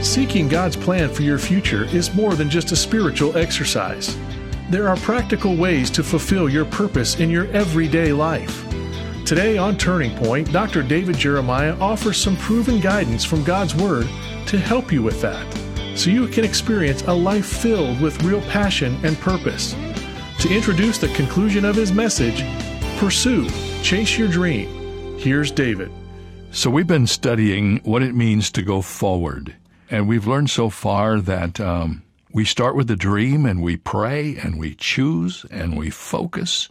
Seeking God's plan for your future is more than just a spiritual exercise. There are practical ways to fulfill your purpose in your everyday life. Today on Turning Point, Dr. David Jeremiah offers some proven guidance from God's Word to help you with that, so you can experience a life filled with real passion and purpose. To introduce the conclusion of his message, Pursue, Chase Your Dream, here's David. So we've been studying what it means to go forward, and we've learned so far that we start with the dream, and we pray, and we choose, and we focus,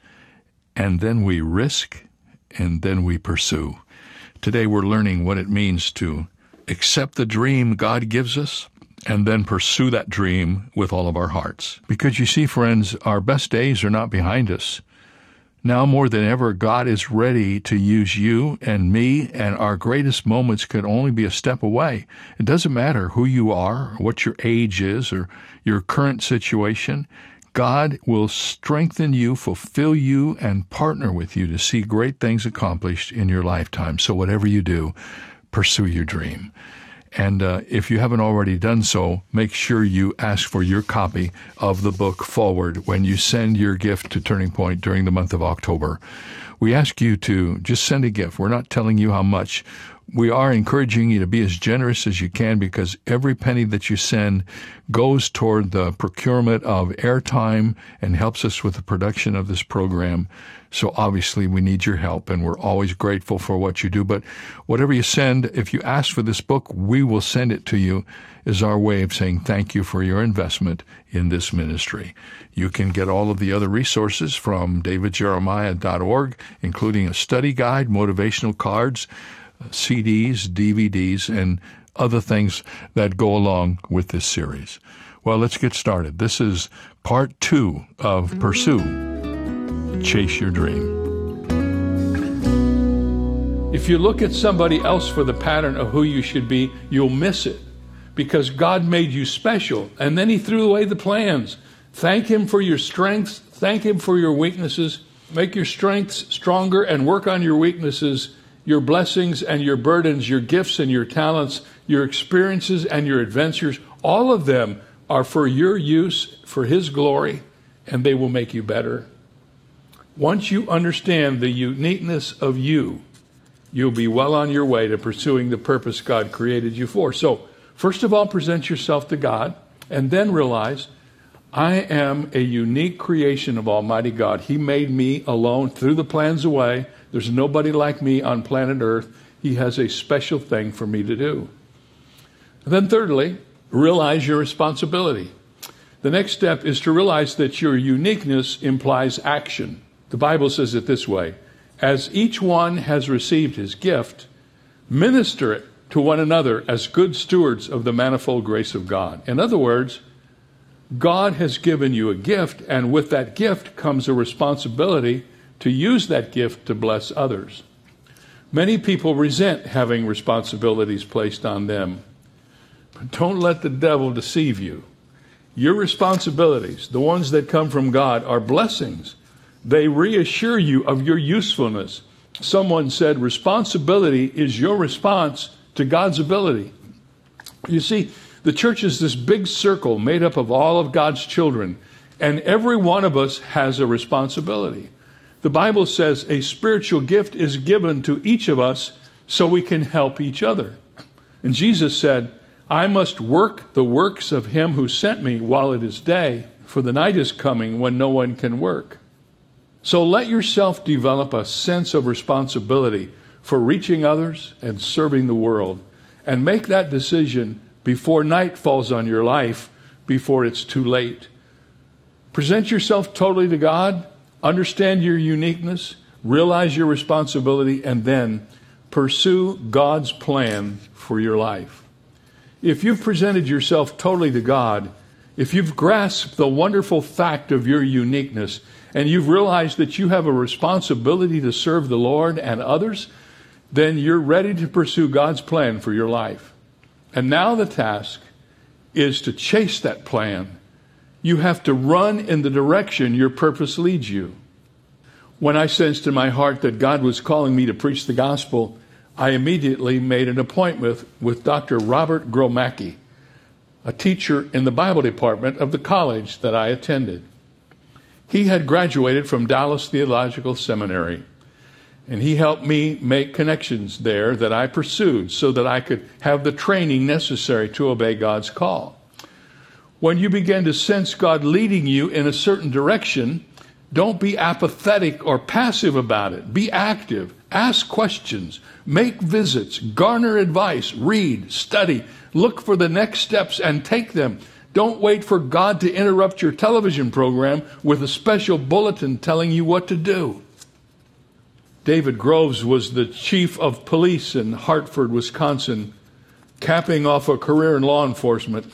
and then we risk, and then we pursue. Today we're learning what it means to accept the dream God gives us and then pursue that dream with all of our hearts. Because you see, friends, our best days are not behind us. Now more than ever, God is ready to use you and me, and our greatest moments could only be a step away. It doesn't matter who you are, what your age is, or your current situation. God will strengthen you, fulfill you, and partner with you to see great things accomplished in your lifetime. So whatever you do, pursue your dream. And if you haven't already done so, make sure you ask for your copy of the book Forward when you send your gift to Turning Point during the month of October. We ask you to just send a gift. We're not telling you how much. We are encouraging you to be as generous as you can, because every penny that you send goes toward the procurement of airtime and helps us with the production of this program. So obviously we need your help, and we're always grateful for what you do. But whatever you send, if you ask for this book, we will send it to you, is our way of saying thank you for your investment in this ministry. You can get all of the other resources from davidjeremiah.org, including a study guide, motivational cards, CDs, DVDs, and other things that go along with this series. Well, let's get started. This is part 2 of Pursue, Chase Your Dream. If you look at somebody else for the pattern of who you should be, you'll miss it, because God made you special, and then He threw away the plans. Thank Him for your strengths. Thank Him for your weaknesses. Make your strengths stronger and work on your weaknesses. Your blessings and your burdens, your gifts and your talents, your experiences and your adventures, all of them are for your use, for His glory, and they will make you better. Once you understand the uniqueness of you, you'll be well on your way to pursuing the purpose God created you for. So, first of all, present yourself to God, and then realize, I am a unique creation of Almighty God. He made me alone, threw the plans away. There's nobody like me on planet Earth. He has a special thing for me to do. And then thirdly, realize your responsibility. The next step is to realize that your uniqueness implies action. The Bible says it this way: as each one has received his gift, minister it to one another as good stewards of the manifold grace of God. In other words, God has given you a gift, and with that gift comes a responsibility to use that gift to bless others. Many people resent having responsibilities placed on them. But don't let the devil deceive you. Your responsibilities, the ones that come from God, are blessings. They reassure you of your usefulness. Someone said responsibility is your response to God's ability. You see, the church is this big circle made up of all of God's children, and every one of us has a responsibility. The Bible says a spiritual gift is given to each of us so we can help each other. And Jesus said, I must work the works of him who sent me while it is day, for the night is coming when no one can work. So let yourself develop a sense of responsibility for reaching others and serving the world. And make that decision before night falls on your life, before it's too late. Present yourself totally to God. Understand your uniqueness. Realize your responsibility. And then pursue God's plan for your life. If you've presented yourself totally to God, if you've grasped the wonderful fact of your uniqueness, and you've realized that you have a responsibility to serve the Lord and others, then you're ready to pursue God's plan for your life. And now the task is to chase that plan. You have to run in the direction your purpose leads you. When I sensed in my heart that God was calling me to preach the gospel, I immediately made an appointment with Dr. Robert Gromacki, a teacher in the Bible department of the college that I attended. He had graduated from Dallas Theological Seminary, and he helped me make connections there that I pursued so that I could have the training necessary to obey God's call. When you begin to sense God leading you in a certain direction, don't be apathetic or passive about it. Be active. Ask questions. Make visits. Garner advice. Read. Study. Look for the next steps and take them. Don't wait for God to interrupt your television program with a special bulletin telling you what to do. David Groves was the chief of police in Hartford, Wisconsin, capping off a career in law enforcement.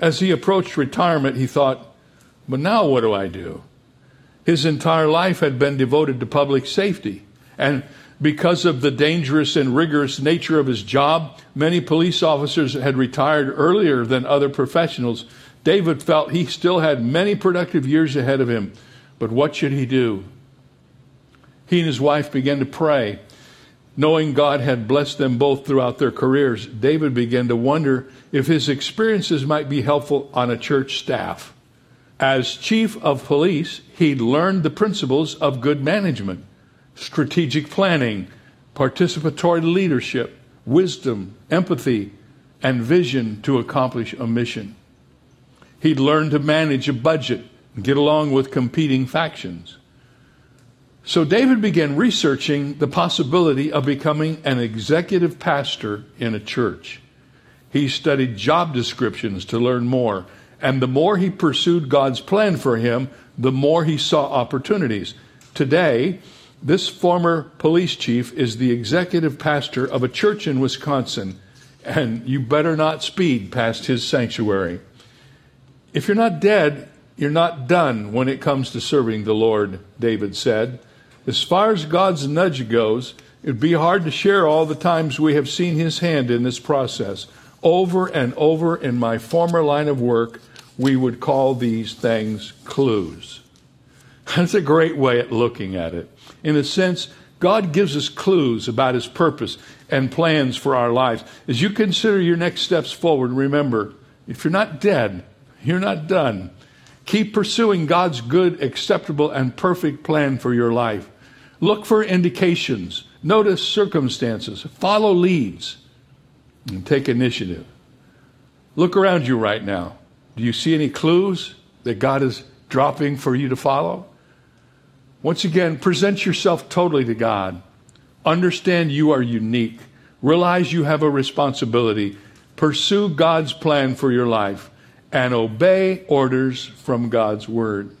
As he approached retirement, he thought, but now what do I do? His entire life had been devoted to public safety. And because of the dangerous and rigorous nature of his job, many police officers had retired earlier than other professionals. David felt he still had many productive years ahead of him. But what should he do? He and his wife began to pray. Knowing God had blessed them both throughout their careers, David began to wonder if his experiences might be helpful on a church staff. As chief of police, he'd learned the principles of good management, strategic planning, participatory leadership, wisdom, empathy, and vision to accomplish a mission. He'd learned to manage a budget and get along with competing factions. So David began researching the possibility of becoming an executive pastor in a church. He studied job descriptions to learn more, and the more he pursued God's plan for him, the more he saw opportunities. Today, this former police chief is the executive pastor of a church in Wisconsin, and you better not speed past his sanctuary. If you're not dead, you're not done when it comes to serving the Lord, David said. As far as God's nudge goes, it'd be hard to share all the times we have seen his hand in this process. Over and over in my former line of work, we would call these things clues. That's a great way of looking at it. In a sense, God gives us clues about his purpose and plans for our lives. As you consider your next steps forward, remember, if you're not dead, you're not done. Keep pursuing God's good, acceptable, and perfect plan for your life. Look for indications. Notice circumstances. Follow leads. And take initiative. Look around you right now. Do you see any clues that God is dropping for you to follow? Once again, present yourself totally to God. Understand you are unique. Realize you have a responsibility. Pursue God's plan for your life. And obey orders from God's word.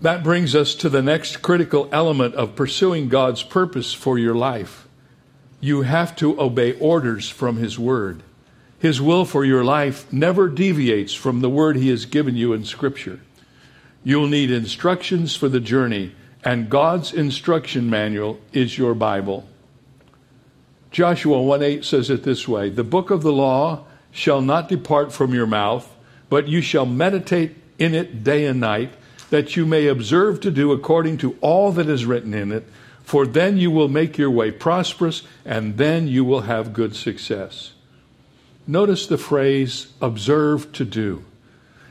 That brings us to the next critical element of pursuing God's purpose for your life. You have to obey orders from his word. His will for your life never deviates from the word he has given you in Scripture. You'll need instructions for the journey, and God's instruction manual is your Bible. Joshua 1:8 says it this way, the book of the law shall not depart from your mouth, but you shall meditate in it day and night, that you may observe to do according to all that is written in it, for then you will make your way prosperous, and then you will have good success. Notice the phrase, observe to do.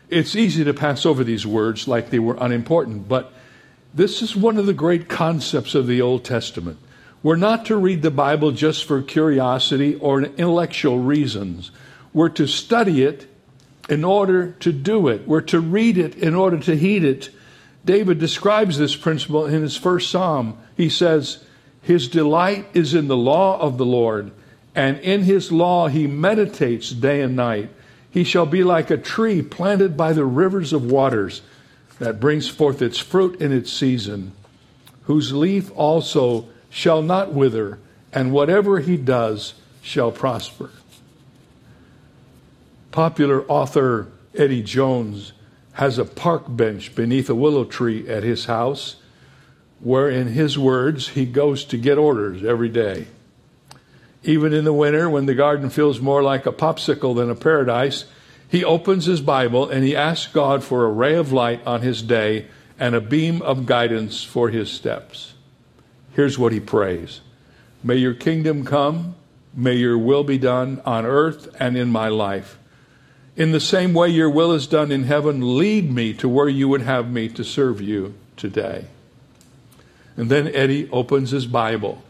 It's easy to pass over these words like they were unimportant, but This is one of the great concepts of the Old Testament. We're not to read the Bible just for curiosity or intellectual reasons. We're to study it in order to do it. We're to read it in order to heed it. David describes this principle in his first psalm. He says, "His delight is in the law of the Lord, and in his law he meditates day and night. He shall be like a tree planted by the rivers of waters, that brings forth its fruit in its season, whose leaf also shall not wither, and whatever he does shall prosper." Popular author Eddie Jones has a park bench beneath a willow tree at his house, where, in his words, he goes to get orders every day. Even in the winter, when the garden feels more like a popsicle than a paradise, he opens his Bible and he asks God for a ray of light on his day and a beam of guidance for his steps. Here's what he prays: "May your kingdom come, may your will be done on earth and in my life. In the same way your will is done in heaven, lead me to where you would have me to serve you today." And then Eddie opens his Bible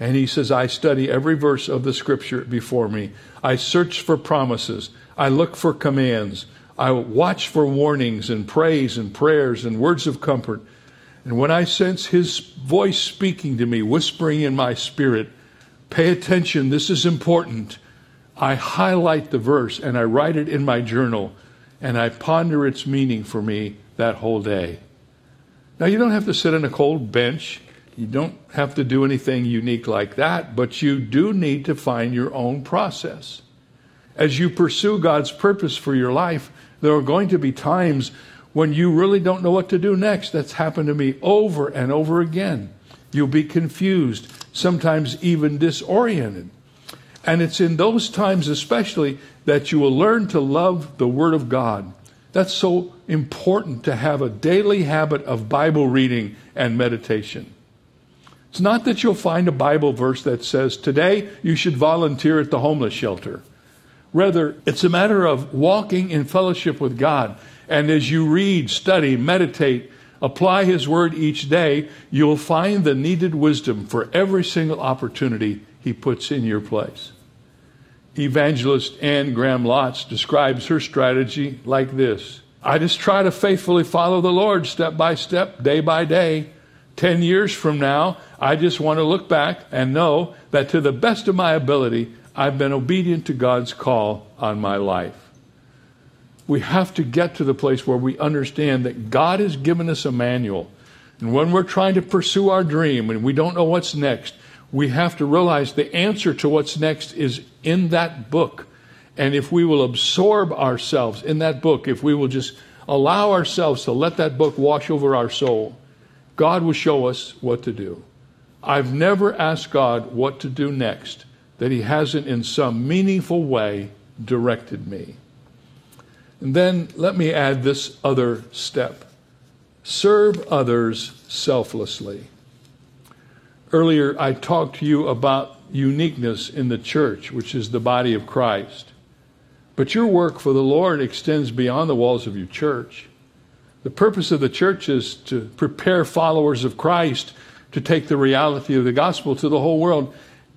and he says, "I study every verse of the scripture before me. I search for promises. I look for commands. I watch for warnings and praise and prayers and words of comfort. And when I sense his voice speaking to me, whispering in my spirit, pay attention, this is important, I highlight the verse and I write it in my journal and I ponder its meaning for me that whole day." Now, you don't have to sit on a cold bench. You don't have to do anything unique like that, but you do need to find your own process. As you pursue God's purpose for your life, there are going to be times when you really don't know what to do next. That's happened to me over and over again. You'll be confused, sometimes even disoriented. And it's in those times especially that you will learn to love the Word of God. That's so important, to have a daily habit of Bible reading and meditation. It's not that you'll find a Bible verse that says, today you should volunteer at the homeless shelter. Rather, it's a matter of walking in fellowship with God. And as you read, study, meditate, apply His Word each day, you'll find the needed wisdom for every single opportunity He puts in your place. Evangelist Anne Graham Lotz describes her strategy like this: "I just try to faithfully follow the Lord step by step, day by day. 10 years from now, I just want to look back and know that to the best of my ability, I've been obedient to God's call on my life." We have to get to the place where we understand that God has given us a manual. And when we're trying to pursue our dream and we don't know what's next, we have to realize the answer to what's next is in that book. And if we will absorb ourselves in that book, if we will just allow ourselves to let that book wash over our soul, God will show us what to do. I've never asked God what to do next that He hasn't in some meaningful way directed me. And then let me add this other step: serve others selflessly. Earlier, I talked to you about uniqueness in the church, which is the body of Christ. But your work for the Lord extends beyond the walls of your church. The purpose of the church is to prepare followers of Christ to take the reality of the gospel to the whole world.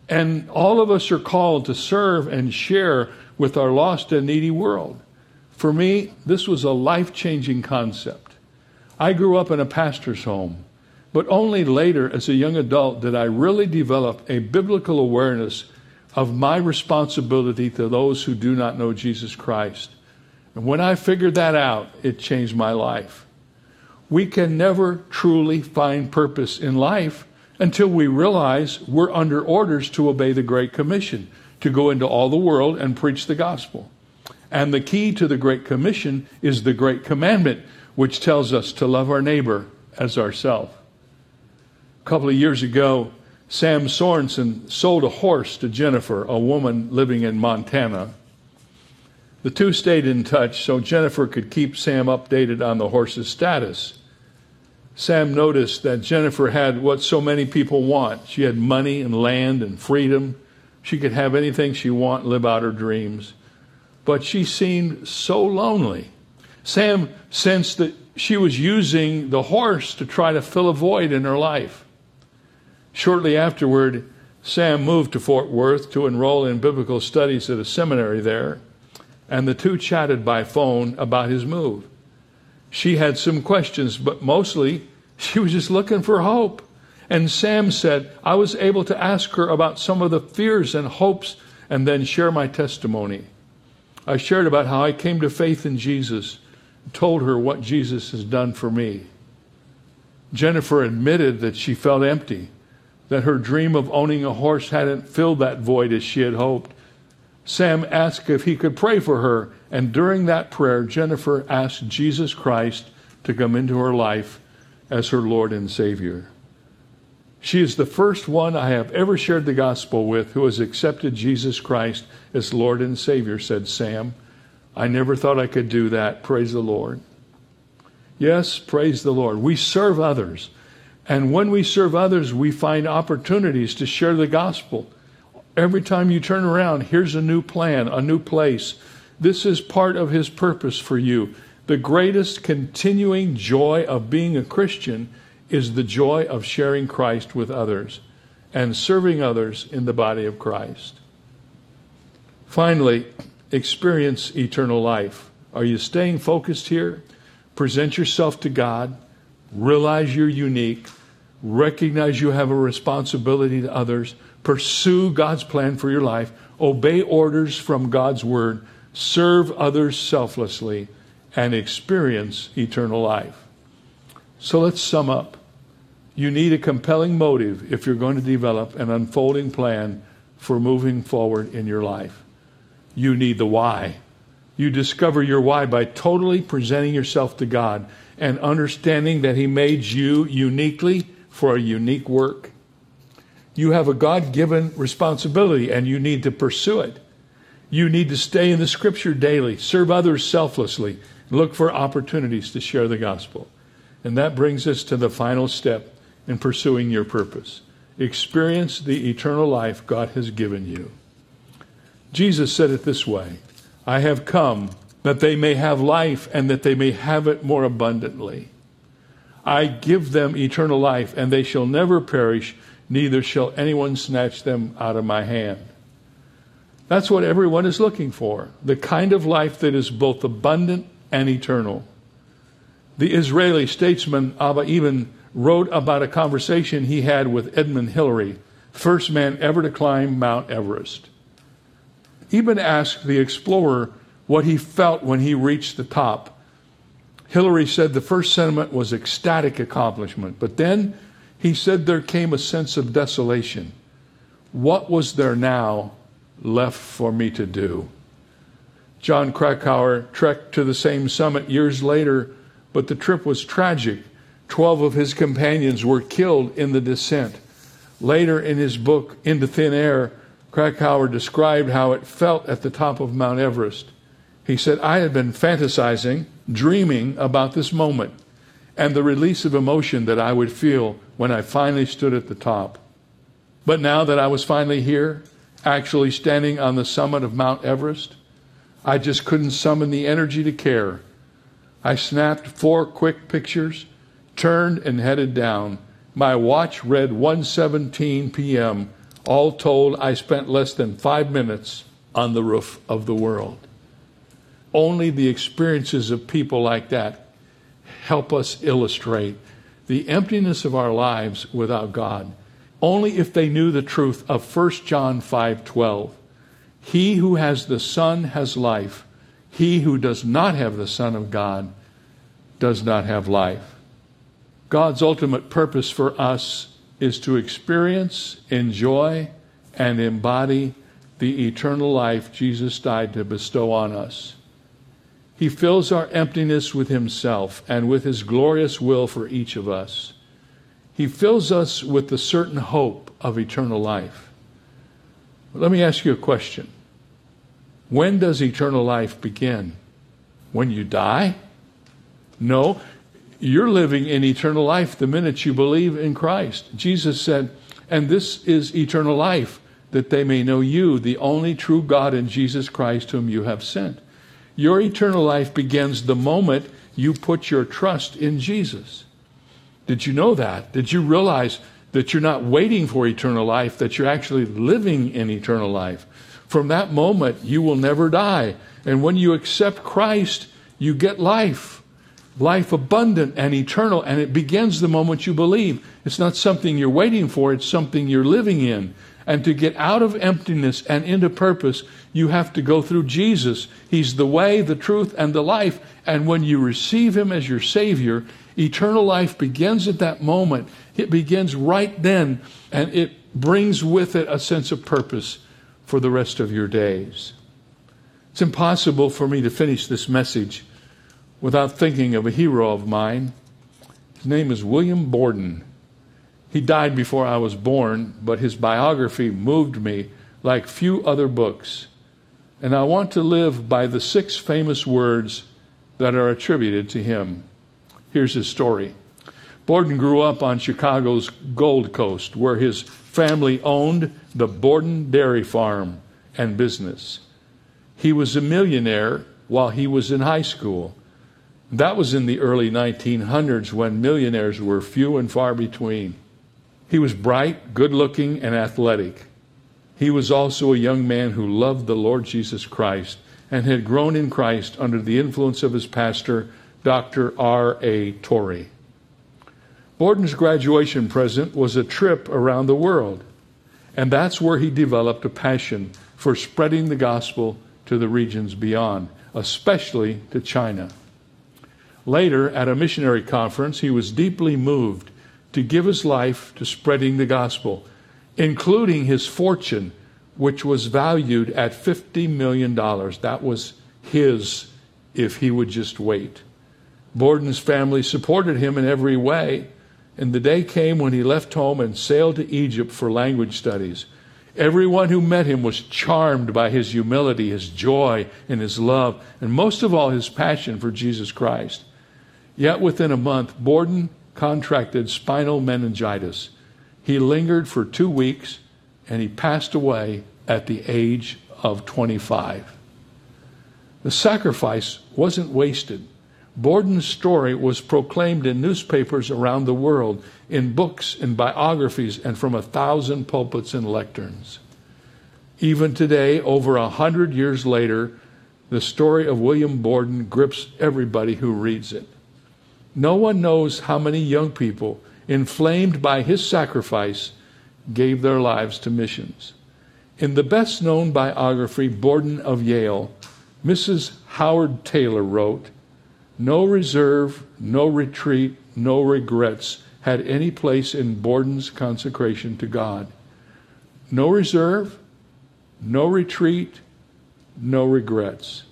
And all of us are called to serve and share with our lost and needy world. For me, this was a life-changing concept. I grew up in a pastor's home, but only later, as a young adult, did I really develop a biblical awareness of my responsibility to those who do not know Jesus Christ. And when I figured that out, it changed my life. We can never truly find purpose in life until we realize we're under orders to obey the Great Commission, to go into all the world and preach the gospel. And the key to the Great Commission is the Great Commandment, which tells us to love our neighbor as ourselves. A couple of years ago, Sam Sorensen sold a horse to Jennifer, a woman living in Montana. The two stayed in touch so Jennifer could keep Sam updated on the horse's status. Sam noticed that Jennifer had what so many people want. She had money and land and freedom. She could have anything she wanted, live out her dreams. But she seemed so lonely. Sam sensed that she was using the horse to try to fill a void in her life. Shortly afterward, Sam moved to Fort Worth to enroll in biblical studies at a seminary there, and the two chatted by phone about his move. She had some questions, but mostly she was just looking for hope. And Sam said, I was able to ask her about some of the fears and hopes and then share my testimony. I shared about how I came to faith in Jesus, told her what Jesus has done for me. Jennifer admitted that she felt empty, that her dream of owning a horse hadn't filled that void as she had hoped. Sam asked if he could pray for her, and during that prayer, Jennifer asked Jesus Christ to come into her life as her Lord and Savior. She is the first one I have ever shared the gospel with who has accepted Jesus Christ as Lord and Savior, said Sam. I never thought I could do that. Praise the Lord. Yes, praise the Lord. We serve others. And when we serve others, we find opportunities to share the gospel. Every time you turn around, here's a new plan, a new place. This is part of his purpose for you. The greatest continuing joy of being a Christian is the joy of sharing Christ with others and serving others in the body of Christ. Finally, experience eternal life. Are you staying focused here? Present yourself to God. Realize you're unique. Recognize you have a responsibility to others. Pursue God's plan for your life. Obey orders from God's word. Serve others selflessly and experience eternal life. So let's sum up. You need a compelling motive if you're going to develop an unfolding plan for moving forward in your life. You need the why. You discover your why by totally presenting yourself to God and understanding that he made you uniquely for a unique work. You have a God-given responsibility and you need to pursue it. You need to stay in the scripture daily, serve others selflessly, look for opportunities to share the gospel. And that brings us to the final step in pursuing your purpose. Experience the eternal life God has given you. Jesus said it this way, I have come that they may have life and that they may have it more abundantly. I give them eternal life and they shall never perish, neither shall anyone snatch them out of my hand. That's what everyone is looking for, the kind of life that is both abundant and eternal. The Israeli statesman Abba Eban wrote about a conversation he had with Edmund Hillary, first man ever to climb Mount Everest. Eben asked the explorer what he felt when he reached the top. Hillary said the first sentiment was ecstatic accomplishment, but then he said there came a sense of desolation. What was there now left for me to do? John Krakauer trekked to the same summit years later, but the trip was tragic. 12 of his companions were killed in the descent. Later in his book, Into Thin Air, Krakauer described how it felt at the top of Mount Everest. He said, I had been fantasizing, dreaming about this moment and the release of emotion that I would feel when I finally stood at the top. But now that I was finally here, actually standing on the summit of Mount Everest, I just couldn't summon the energy to care. I snapped 4 quick pictures, turned and headed down. My watch read 1:17 p.m., all told, I spent less than 5 minutes on the roof of the world. Only the experiences of people like that help us illustrate the emptiness of our lives without God. Only if they knew the truth of 1 John 5:12. He who has the Son has life. He who does not have the Son of God does not have life. God's ultimate purpose for us is to experience, enjoy, and embody the eternal life Jesus died to bestow on us. He fills our emptiness with himself and with his glorious will for each of us. He fills us with the certain hope of eternal life. But let me ask you a question. When does eternal life begin? When you die? No. You're living in eternal life the minute you believe in Christ. Jesus said, and this is eternal life, that they may know you, the only true God, and Jesus Christ whom you have sent. Your eternal life begins the moment you put your trust in Jesus. Did you know that? Did you realize that you're not waiting for eternal life, that you're actually living in eternal life? From that moment, you will never die. And when you accept Christ, you get life. Life abundant and eternal, and it begins the moment you believe. It's not something you're waiting for, it's something you're living in. And to get out of emptiness and into purpose, you have to go through Jesus. He's the way, the truth, and the life. And when you receive him as your Savior, eternal life begins at that moment. It begins right then, and it brings with it a sense of purpose for the rest of your days. It's impossible for me to finish this message without thinking of a hero of mine. His name is William Borden. He died before I was born, but his biography moved me like few other books. And I want to live by the 6 famous words that are attributed to him. Here's his story. Borden grew up on Chicago's Gold Coast, where his family owned the Borden Dairy Farm and business. He was a millionaire while he was in high school. That was in the early 1900s, when millionaires were few and far between. He was bright, good-looking, and athletic. He was also a young man who loved the Lord Jesus Christ and had grown in Christ under the influence of his pastor, Dr. R. A. Torrey. Borden's graduation present was a trip around the world, and that's where he developed a passion for spreading the gospel to the regions beyond, especially to China. Later, at a missionary conference, he was deeply moved to give his life to spreading the gospel, including his fortune, which was valued at $50 million. That was his if he would just wait. Borden's family supported him in every way, and the day came when he left home and sailed to Egypt for language studies. Everyone who met him was charmed by his humility, his joy, and his love, and most of all, his passion for Jesus Christ. Yet within a month, Borden contracted spinal meningitis. He lingered for 2 weeks, and he passed away at the age of 25. The sacrifice wasn't wasted. Borden's story was proclaimed in newspapers around the world, in books, in biographies, and from 1,000 pulpits and lecterns. Even today, over 100 years later, the story of William Borden grips everybody who reads it. No one knows how many young people, inflamed by his sacrifice, gave their lives to missions. In the best-known biography, Borden of Yale, Mrs. Howard Taylor wrote, "No reserve, no retreat, no regrets had any place in Borden's consecration to God." No reserve, no retreat, no regrets.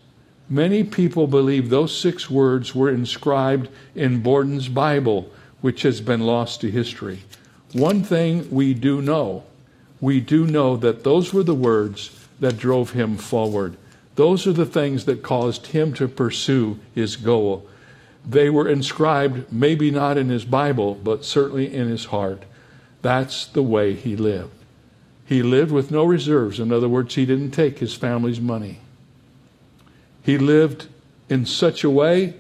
Many people believe those 6 words were inscribed in Borden's Bible, which has been lost to history. One thing we do know that those were the words that drove him forward. Those are the things that caused him to pursue his goal. They were inscribed, maybe not in his Bible, but certainly in his heart. That's the way he lived. He lived with no reserves. In other words, he didn't take his family's money. He lived in such a way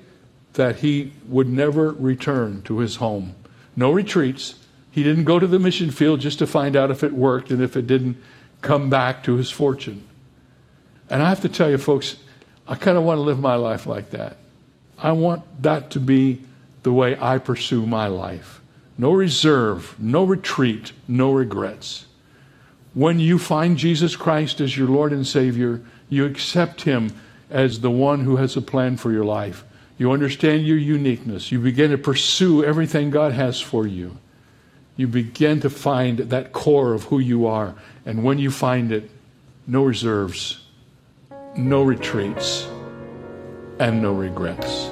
that he would never return to his home. No retreats. He didn't go to the mission field just to find out if it worked, and if it didn't, come back to his fortune. And I have to tell you, folks, I kind of want to live my life like that. I want that to be the way I pursue my life. No reserve, no retreat, no regrets. When you find Jesus Christ as your Lord and Savior, you accept him as the one who has a plan for your life. You understand your uniqueness. You begin to pursue everything God has for you. You begin to find that core of who you are. And when you find it, no reserves, no retreats, and no regrets.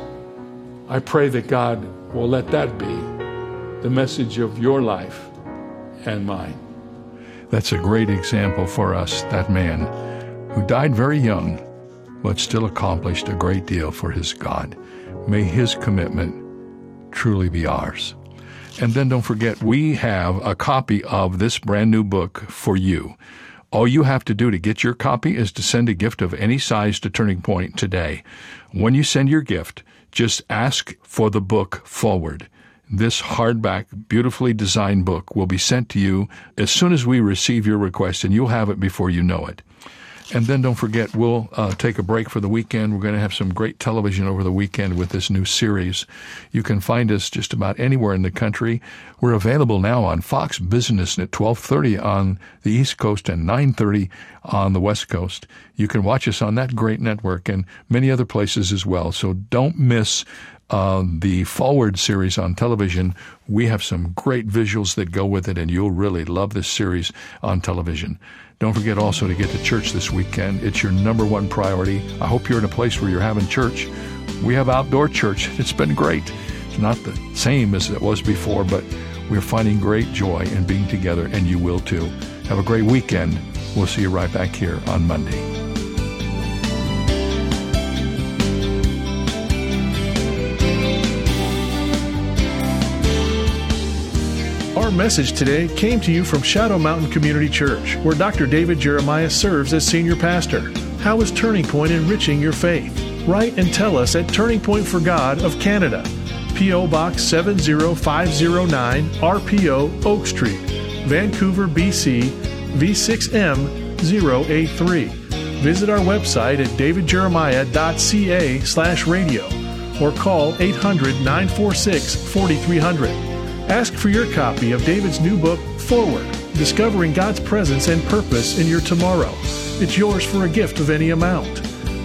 I pray that God will let that be the message of your life and mine. That's a great example for us, that man who died very young, but still accomplished a great deal for his God. May his commitment truly be ours. And then don't forget, we have a copy of this brand new book for you All you have to do to get your copy is to send a gift of any size to Turning Point today. When you send your gift, just ask for the book forward. This hardback, beautifully designed book will be sent to you as soon as we receive your request, and you'll have it before you know it. And then don't forget, we'll take a break for the weekend. We're going to have some great television over the weekend with this new series. You can find us just about anywhere in the country. We're available now on Fox Business at 12:30 on the East Coast and 9:30 on the West Coast. You can watch us on that great network and many other places as well. So don't miss the Forward series on television. We have some great visuals that go with it, and you'll really love this series on television. Don't forget also to get to church this weekend. It's your number one priority. I hope you're in a place where you're having church. We have outdoor church. It's been great. It's not the same as it was before, but we're finding great joy in being together, and you will too. Have a great weekend. We'll see you right back here on Monday. Our message today came to you from Shadow Mountain Community Church, where Dr. David Jeremiah serves as senior pastor. How is Turning Point enriching your faith? Write and tell us at Turning Point for God of Canada, P.O. Box 70509, RPO, Oak Street, Vancouver, BC, V6M083. Visit our website at davidjeremiah.ca/radio or call 800-946-4300. Ask for your copy of David's new book, Forward, Discovering God's Presence and Purpose in Your Tomorrow. It's yours for a gift of any amount.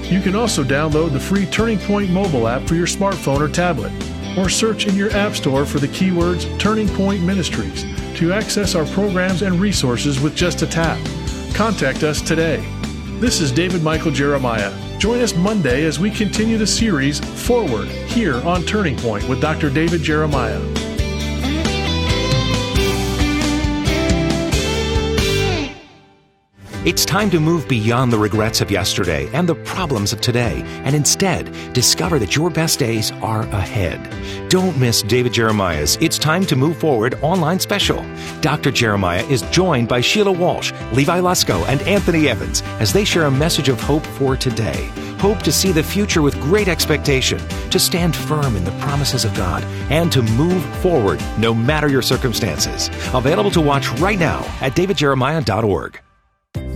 You can also download the free Turning Point mobile app for your smartphone or tablet, or search in your app store for the keywords Turning Point Ministries to access our programs and resources with just a tap. Contact us today. This is David Michael Jeremiah. Join us Monday as we continue the series Forward here on Turning Point with Dr. David Jeremiah. It's time to move beyond the regrets of yesterday and the problems of today, and instead discover that your best days are ahead. Don't miss David Jeremiah's It's Time to Move Forward online special. Dr. Jeremiah is joined by Sheila Walsh, Levi Lusko, and Anthony Evans as they share a message of hope for today. Hope to see the future with great expectation, to stand firm in the promises of God, and to move forward no matter your circumstances. Available to watch right now at davidjeremiah.org.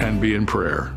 and be in prayer.